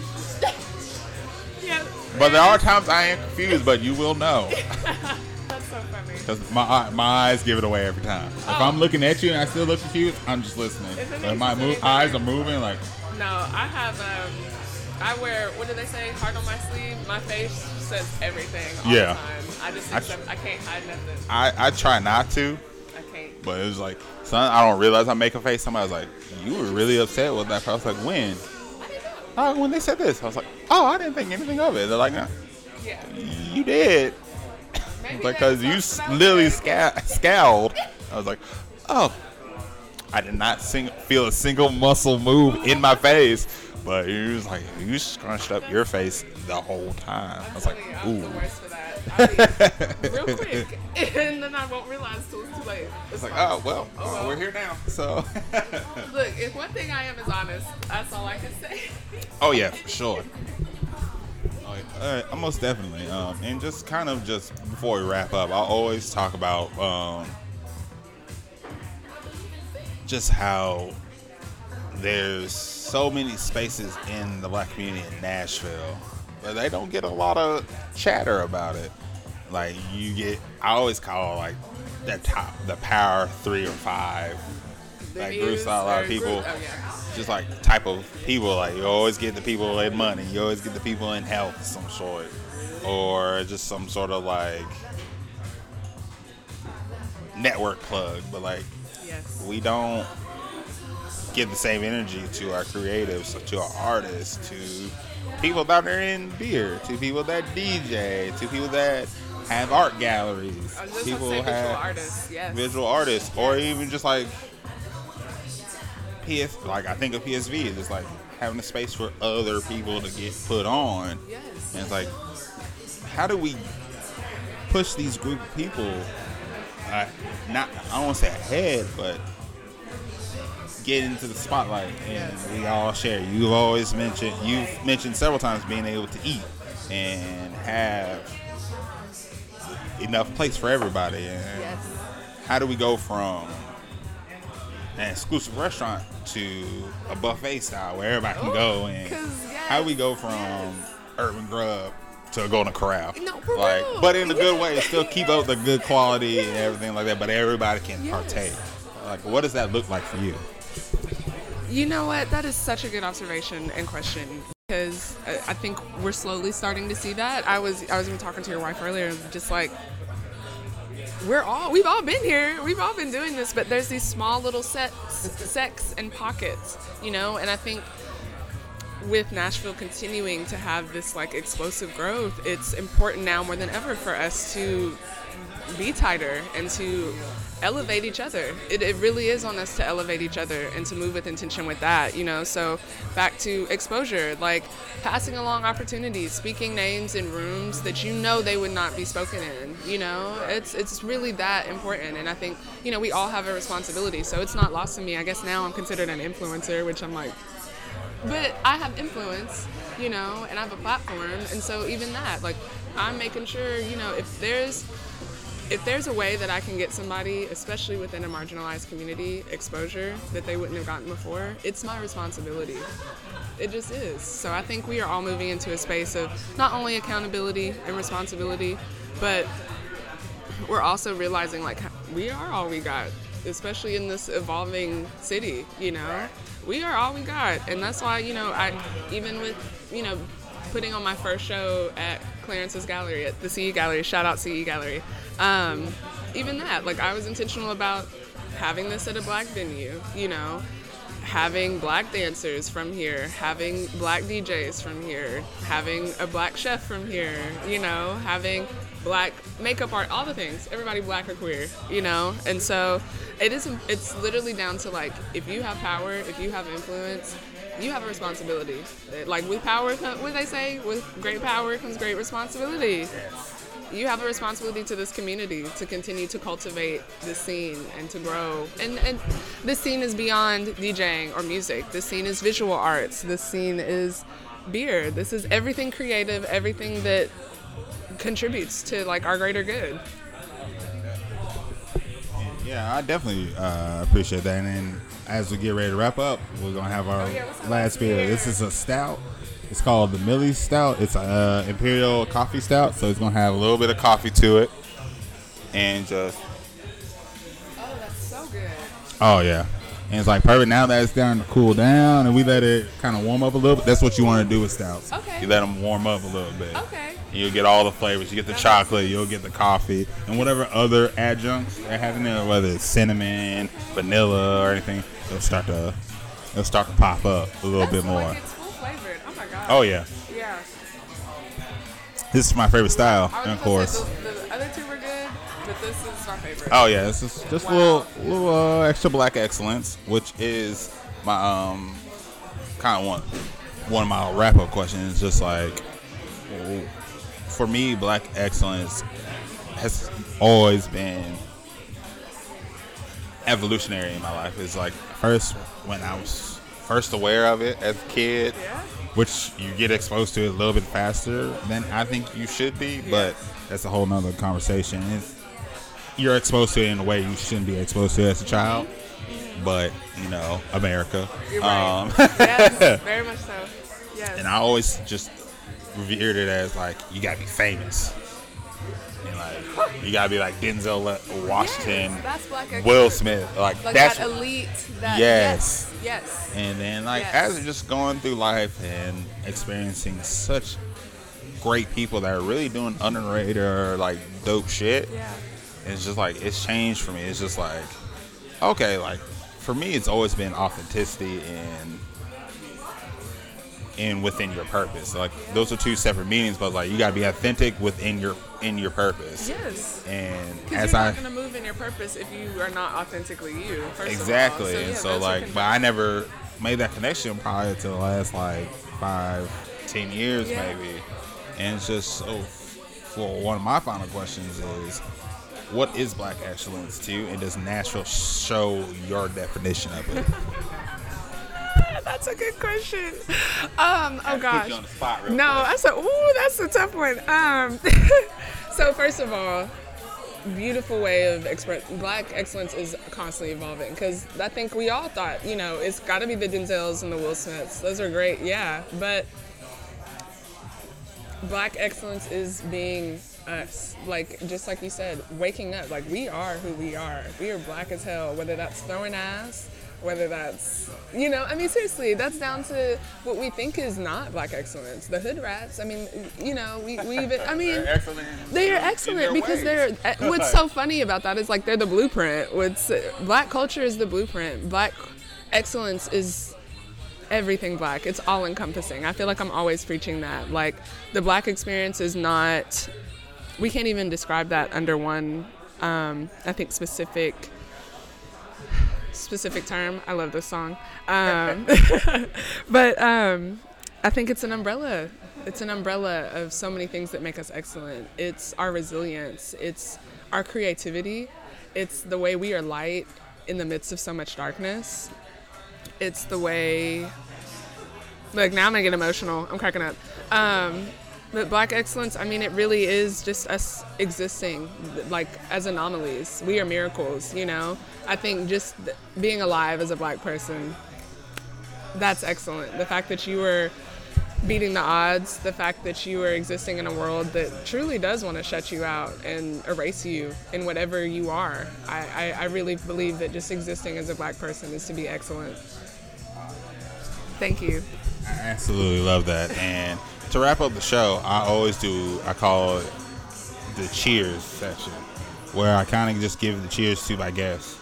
Yeah, but there are times I am confused, but you will know. That's so funny. Because my my eyes give it away every time. Oh. If I'm looking at you and I still look confused, I'm just listening. But my move, eyes are moving like. No, I have um. I wear, what do they say, heart on my sleeve? My face says everything all yeah. the time. I just accept, I, I can't hide nothing. I, I try not to. I can't. But it was like, son, I don't realize I make a face. Somebody was like, you were really upset with that. I was like, when? I didn't know. Oh, when they said this. I was like, oh, I didn't think anything of it. They're like, no. Yeah. You did. Because you literally scow- scowled. I was like, oh. I did not sing- feel a single muscle move in my face. But he was like, you scrunched up your face the whole time. I was like, ooh. I'm the worst for that. I mean, real quick. And then I won't realize until it's too late. It's like, oh, well, oh, well, we're here now. So. Look, if one thing I am is honest, that's all I can say. Oh, yeah, for sure. All right, all right, most definitely. Um, and just kind of just before we wrap up, I always talk about um, just how there's so many spaces in the black community in Nashville, but they don't get a lot of chatter about it. Like you get, I always call like the top, the power three or five, the like groups. A lot of people, group, oh yeah. just like type of people. Like you always get the people in money, you always get the people in health, of some sort, or just some sort of like network plug. But like yes. we don't give the same energy to our creatives, to our artists, to people that are in beer, to people that D J, to people that have art galleries, people have visual artists, yes. visual artists, yes. or even just like P S. Like I think of P S V is just like having a space for other people to get put on. Yes. And it's like, how do we push these group of people? Uh, not I don't want to say ahead, but get into the spotlight and we all share. You've always mentioned, you've mentioned several times being able to eat and have enough place for everybody. And yes. how do we go from an exclusive restaurant to a buffet style where everybody can Ooh, go? And yes, how do we go from yes. urban grub to going to corral? No, for like, real. But in a good way, still keep up the good quality yes. and everything like that. But everybody can yes. partake. Like, what does that look like for you? You know what? That is such a good observation and question because I think we're slowly starting to see that. I was I was even talking to your wife earlier, just like we're all we've all been here, we've all been doing this, but there's these small little sets, sects, and pockets, you know. And I think with Nashville continuing to have this like explosive growth, it's important now more than ever for us to be tighter and to elevate each other. It, it really is on us to elevate each other and to move with intention with that, you know. So back to exposure, like passing along opportunities, speaking names in rooms that you know they would not be spoken in, you know. It's it's really that important. And I think, you know, we all have a responsibility. So it's not lost on me. I guess now I'm considered an influencer, which I'm like, but I have influence, you know, and I have a platform. And so even that, like, I'm making sure, you know, if there's If there's a way that I can get somebody, especially within a marginalized community, exposure that they wouldn't have gotten before, it's my responsibility. It just is. So I think we are all moving into a space of not only accountability and responsibility, but we're also realizing, like, we are all we got, especially in this evolving city, you know? We are all we got. And that's why, you know, I even with, you know, putting on my first show at Clarence's gallery, at the C E Gallery, shout out C E Gallery. Um, even that, like I was intentional about having this at a black venue, you know, having black dancers from here, having black D Js from here, having a black chef from here, you know, having black makeup art, all the things, everybody black or queer, you know? And so it is, it's literally down to like, if you have power, if you have influence, you have a responsibility. Like with power, what do they say? With great power comes great responsibility. You have a responsibility to this community to continue to cultivate the scene and to grow. And, and this scene is beyond DJing or music. This scene is visual arts. This scene is beer. This is everything creative, everything that contributes to like our greater good. Yeah, I definitely uh, appreciate that. And then as we get ready to wrap up, we're going to have our oh, yeah, last beer. Here? This is a stout. It's called the Millie's Stout. It's an uh, Imperial Coffee Stout, so it's going to have a little bit of coffee to it. And just... Oh, that's so good. Oh, yeah. And it's like perfect now that it's starting to cool down, and we let it kind of warm up a little bit. That's what you want to do with stouts. Okay. You let them warm up a little bit. Okay. And you'll get all the flavors. You get the that chocolate, you'll get the coffee, and whatever other adjuncts they have in there, whether it's cinnamon, vanilla, or anything, it'll start to, it'll start to pop up a little that's bit more. Like Oh yeah. Yeah. This is my favorite style, of course. The, the other two were good, but this is my favorite. Oh yeah, this is just wow. a little, little uh, extra black excellence, which is my um kind of one one of my wrap up questions. Just like for me, black excellence has always been evolutionary in my life. It's like first when I was first aware of it as a kid. Yeah. Which you get exposed to it a little bit faster than I think you should be, but that's a whole nother conversation. It's, you're exposed to it in a way you shouldn't be exposed to it as a child, but, you know, America. You're right. Um, yes, very much so. Yes. And I always just revered it as, like, you got to be famous. And, like, you got to be like Denzel Washington, yes, that's black Will Smith. Like, like that's, that elite. That, yes. yes. Yes. And then, like, yes. as you're just going through life and experiencing such great people that are really doing underrated or, like, dope shit, yeah. it's just, like, it's changed for me. It's just, like, okay, like, for me, it's always been authenticity and, and within your purpose. Like, those are two separate meanings, but, like, you got to be authentic within your in your purpose. Yes. And as you're I not gonna move in your purpose if you are not authentically you. First exactly. Of all. So, and yeah, so like but I never made that connection probably until the last like five, ten years yeah. maybe. And it's just so for one of my final questions is what is black excellence to you and does Nashville show your definition of it? That's a good question. Um, oh gosh. No, quick. I said, ooh, that's a tough one. Um, so first of all, beautiful way of express. Black excellence is constantly evolving because I think we all thought, you know, it's got to be the Denzels and the Will Smiths. Those are great, yeah. But black excellence is being us, like just like you said, waking up. Like we are who we are. We are black as hell. Whether that's throwing ass. Whether that's, you know, I mean, seriously, that's down to what we think is not black excellence. The hood rats, I mean, you know, we, we even, I mean, they're excellent, they are excellent because ways. They're, what's so funny about that is like, they're the blueprint. What's, black culture is the blueprint. Black excellence is everything black. It's all encompassing. I feel like I'm always preaching that. Like the black experience is not, we can't even describe that under one, um, I think specific specific term. I love this song. Um, but um, I think it's an umbrella. It's an umbrella of so many things that make us excellent. It's our resilience. It's our creativity. It's the way we are light in the midst of so much darkness. It's the way... Look, now I'm going to get emotional. I'm cracking up. Um, but black excellence, I mean, it really is just us existing, like, as anomalies. We are miracles, you know? I think just th- being alive as a black person, that's excellent. The fact that you were beating the odds, the fact that you were existing in a world that truly does want to shut you out and erase you in whatever you are. I, I, I really believe that just existing as a black person is to be excellent. Thank you. I absolutely love that. And to wrap up the show, I always do, I call it the cheers section, where I kind of just give the cheers to my guests.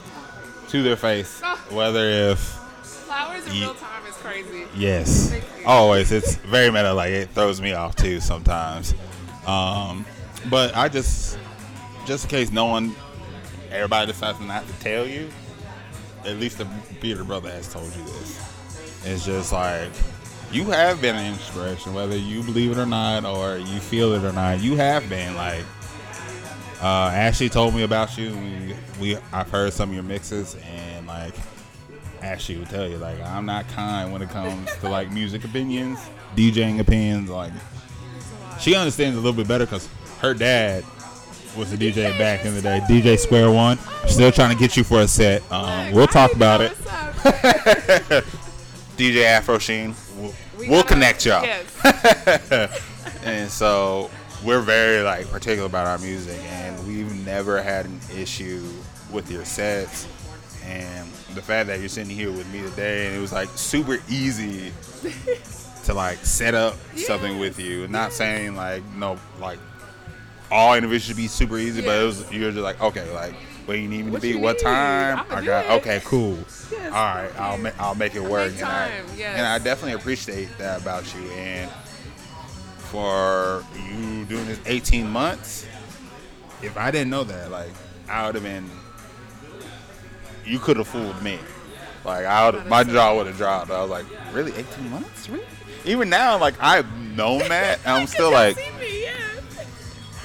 To their face, whether if hours in real time is crazy. Yes. Always. It's very meta. Like, it throws me off, too, sometimes. Um, but I just, just in case no one, everybody decides not to tell you, at least the Bearded Brother has told you this. It's just like, you have been an inspiration, whether you believe it or not, or you feel it or not. You have been. Like, uh, Ashley told me about you. We, we I've heard some of your mixes, and like, Ashley would tell you, like, I'm not kind when it comes to like music opinions, DJing opinions. Like, she understands a little bit better because her dad was a D J yes. back in the day. D J Square One. Still trying to get you for a set. Um, Look, we'll talk about it. D J AfroSheen. We'll, we we'll connect y'all. Yes. And so we're very like particular about our music, and we've never had an issue with your sets. And the fact that you're sitting here with me today, and it was like super easy to like set up yes. something with you. Not yes. saying like no, like all interviews should be super easy, yes. but it was, you're just like, okay, like where you need me what to be, what need? Time I got. It. Okay, cool. Yes, all right, I'll ma- I'll make it I'll work. Make time. And I, yes. and I definitely appreciate that about you, and for you doing this eighteen months. If I didn't know that, like I would have been. You could have fooled me. Like, I would, my jaw would have dropped. I was like, really? eighteen months? Really? Even now, like, I've known that. And I'm still like, me, yeah.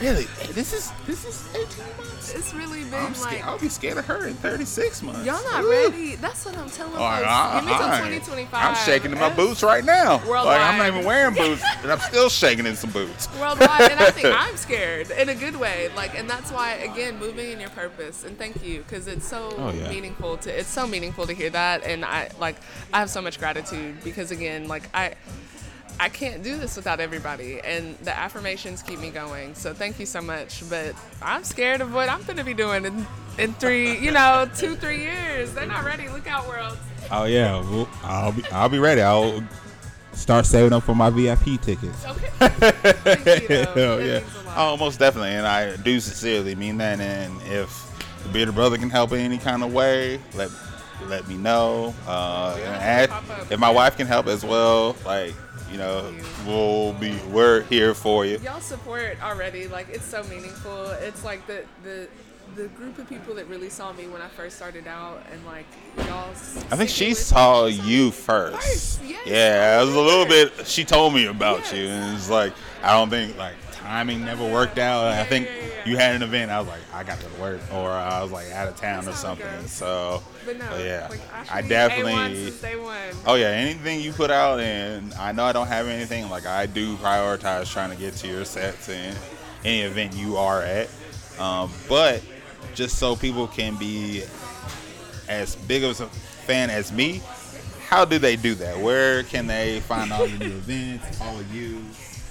really? This is this is eighteen months? It's really been I'm like. I'll be scared of her in thirty-six months. Y'all not Ooh. Ready. That's what I'm telling you. Right, right, give me till twenty twenty-five. I'm shaking in my boots right now. Worldwide. Like, I'm not even wearing boots. And I'm still shaking in some boots. Worldwide. And I think I'm scared in a good way. Like, and that's why, again, moving in your purpose. And thank you. Because it's so oh, yeah. meaningful to, it's so meaningful to hear that. And I, like, I have so much gratitude because, again, like, I, I can't do this without everybody, and the affirmations keep me going. So thank you so much. But I'm scared of what I'm going to be doing in, in three, you know, two, three years. They're not ready. Look out, world. Oh yeah, well, I'll be, I'll be ready. I'll start saving up for my V I P tickets. Okay. Thank you, oh yeah. Oh, most definitely, and I do sincerely mean that. And if the Bearded Brother can help in any kind of way, let let me know. Uh, and add, if my wife can help as well, like. You know, you. we'll be, we're here for you. Y'all support already. Like, it's so meaningful. It's like the, the, the group of people that really saw me when I first started out, and like y'all. I think she saw you first. first. Yes. Yeah, it was a little bit, she told me about yes. you, and it's like, I don't think like timing never worked out. Like, yeah, I think yeah, yeah. you had an event. I was like, I got to work, or I was like out of town That's or something. So. But no, but yeah, like I, I definitely. Oh yeah, anything you put out, and I know I don't have anything. Like I do prioritize trying to get to your sets and any event you are at, um, but just so people can be as big of a fan as me. How do they do that? Where can they find all your new events? All of you.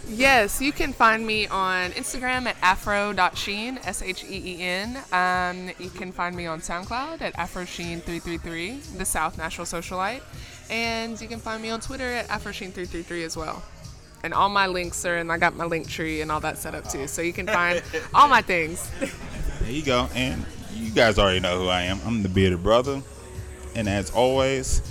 Yes, you can find me on Instagram at afro dot sheen, S H E E N. Um, you can find me on SoundCloud at afro sheen three three three, the South Nashville Socialite. And you can find me on Twitter at afro sheen three three three as well. And all my links are, and I got my link tree and all that set up too. So you can find all my things. There you go. And you guys already know who I am. I'm the Bearded Brother. And as always,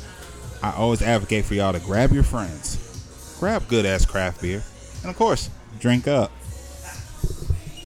I always advocate for y'all to grab your friends. Grab good-ass craft beer. And of course, drink up.